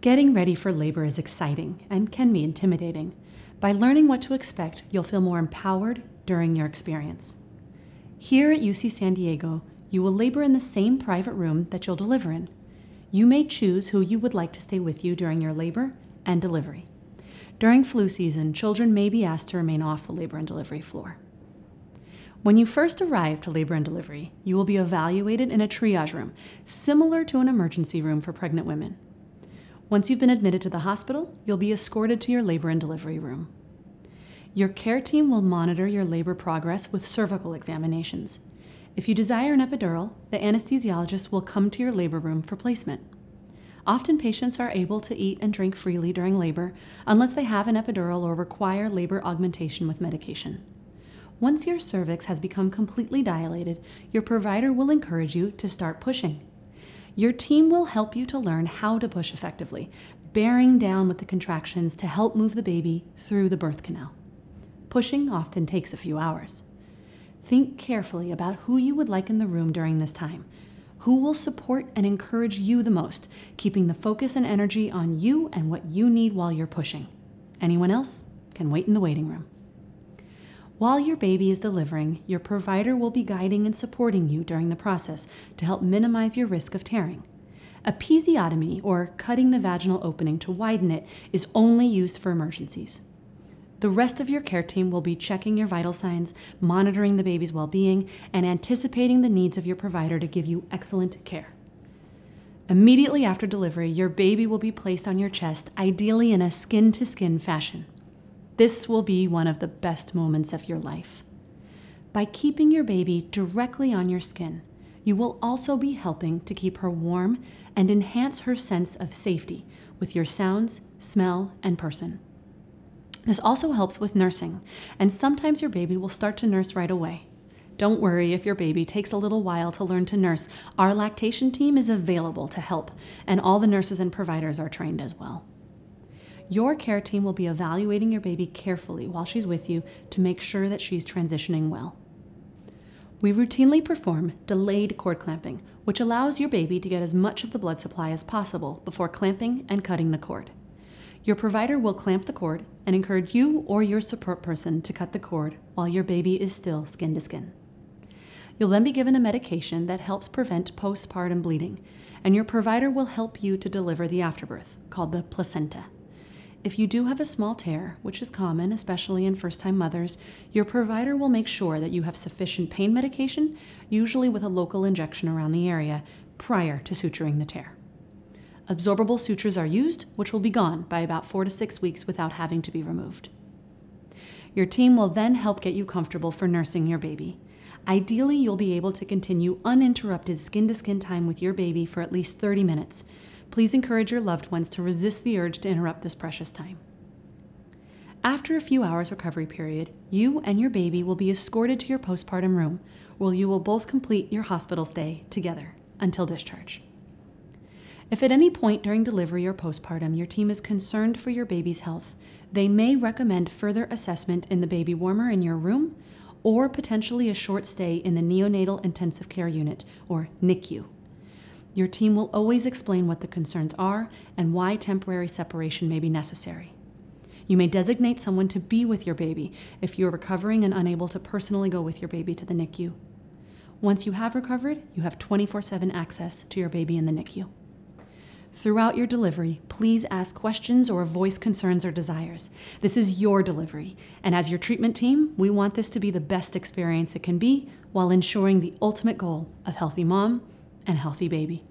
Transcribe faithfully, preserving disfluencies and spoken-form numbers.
Getting ready for labor is exciting and can be intimidating. By learning what to expect, you'll feel more empowered during your experience. Here at U C San Diego, you will labor in the same private room that you'll deliver in. You may choose who you would like to stay with you during your labor and delivery. During flu season, children may be asked to remain off the labor and delivery floor. When you first arrive to labor and delivery, you will be evaluated in a triage room, similar to an emergency room for pregnant women. Once you've been admitted to the hospital, you'll be escorted to your labor and delivery room. Your care team will monitor your labor progress with cervical examinations. If you desire an epidural, the anesthesiologist will come to your labor room for placement. Often patients are able to eat and drink freely during labor unless they have an epidural or require labor augmentation with medication. Once your cervix has become completely dilated, your provider will encourage you to start pushing. Your team will help you to learn how to push effectively, bearing down with the contractions to help move the baby through the birth canal. Pushing often takes a few hours. Think carefully about who you would like in the room during this time. Who will support and encourage you the most, keeping the focus and energy on you and what you need while you're pushing. Anyone else can wait in the waiting room. While your baby is delivering, your provider will be guiding and supporting you during the process to help minimize your risk of tearing. A episiotomy, or cutting the vaginal opening to widen it, is only used for emergencies. The rest of your care team will be checking your vital signs, monitoring the baby's well-being, and anticipating the needs of your provider to give you excellent care. Immediately after delivery, your baby will be placed on your chest, ideally in a skin-to-skin fashion. This will be one of the best moments of your life. By keeping your baby directly on your skin, you will also be helping to keep her warm and enhance her sense of safety with your sounds, smell, and person. This also helps with nursing, and sometimes your baby will start to nurse right away. Don't worry if your baby takes a little while to learn to nurse. Our lactation team is available to help, and all the nurses and providers are trained as well. Your care team will be evaluating your baby carefully while she's with you to make sure that she's transitioning well. We routinely perform delayed cord clamping, which allows your baby to get as much of the blood supply as possible before clamping and cutting the cord. Your provider will clamp the cord and encourage you or your support person to cut the cord while your baby is still skin to skin. You'll then be given a medication that helps prevent postpartum bleeding, and your provider will help you to deliver the afterbirth, called the placenta. If you do have a small tear, which is common, especially in first-time mothers, your provider will make sure that you have sufficient pain medication, usually with a local injection around the area, prior to suturing the tear. Absorbable sutures are used, which will be gone by about four to six weeks without having to be removed. Your team will then help get you comfortable for nursing your baby. Ideally, you'll be able to continue uninterrupted skin-to-skin time with your baby for at least thirty minutes. Please encourage your loved ones to resist the urge to interrupt this precious time. After a few hours recovery period, you and your baby will be escorted to your postpartum room, where you will both complete your hospital stay together until discharge. If at any point during delivery or postpartum your team is concerned for your baby's health, they may recommend further assessment in the baby warmer in your room or potentially a short stay in the Neonatal Intensive Care Unit, or NICU. Your team will always explain what the concerns are and why temporary separation may be necessary. You may designate someone to be with your baby if you're recovering and unable to personally go with your baby to the NICU. Once you have recovered, you have twenty-four seven access to your baby in the NICU. Throughout your delivery, please ask questions or voice concerns or desires. This is your delivery, and as your treatment team, we want this to be the best experience it can be while ensuring the ultimate goal of healthy mom and healthy baby.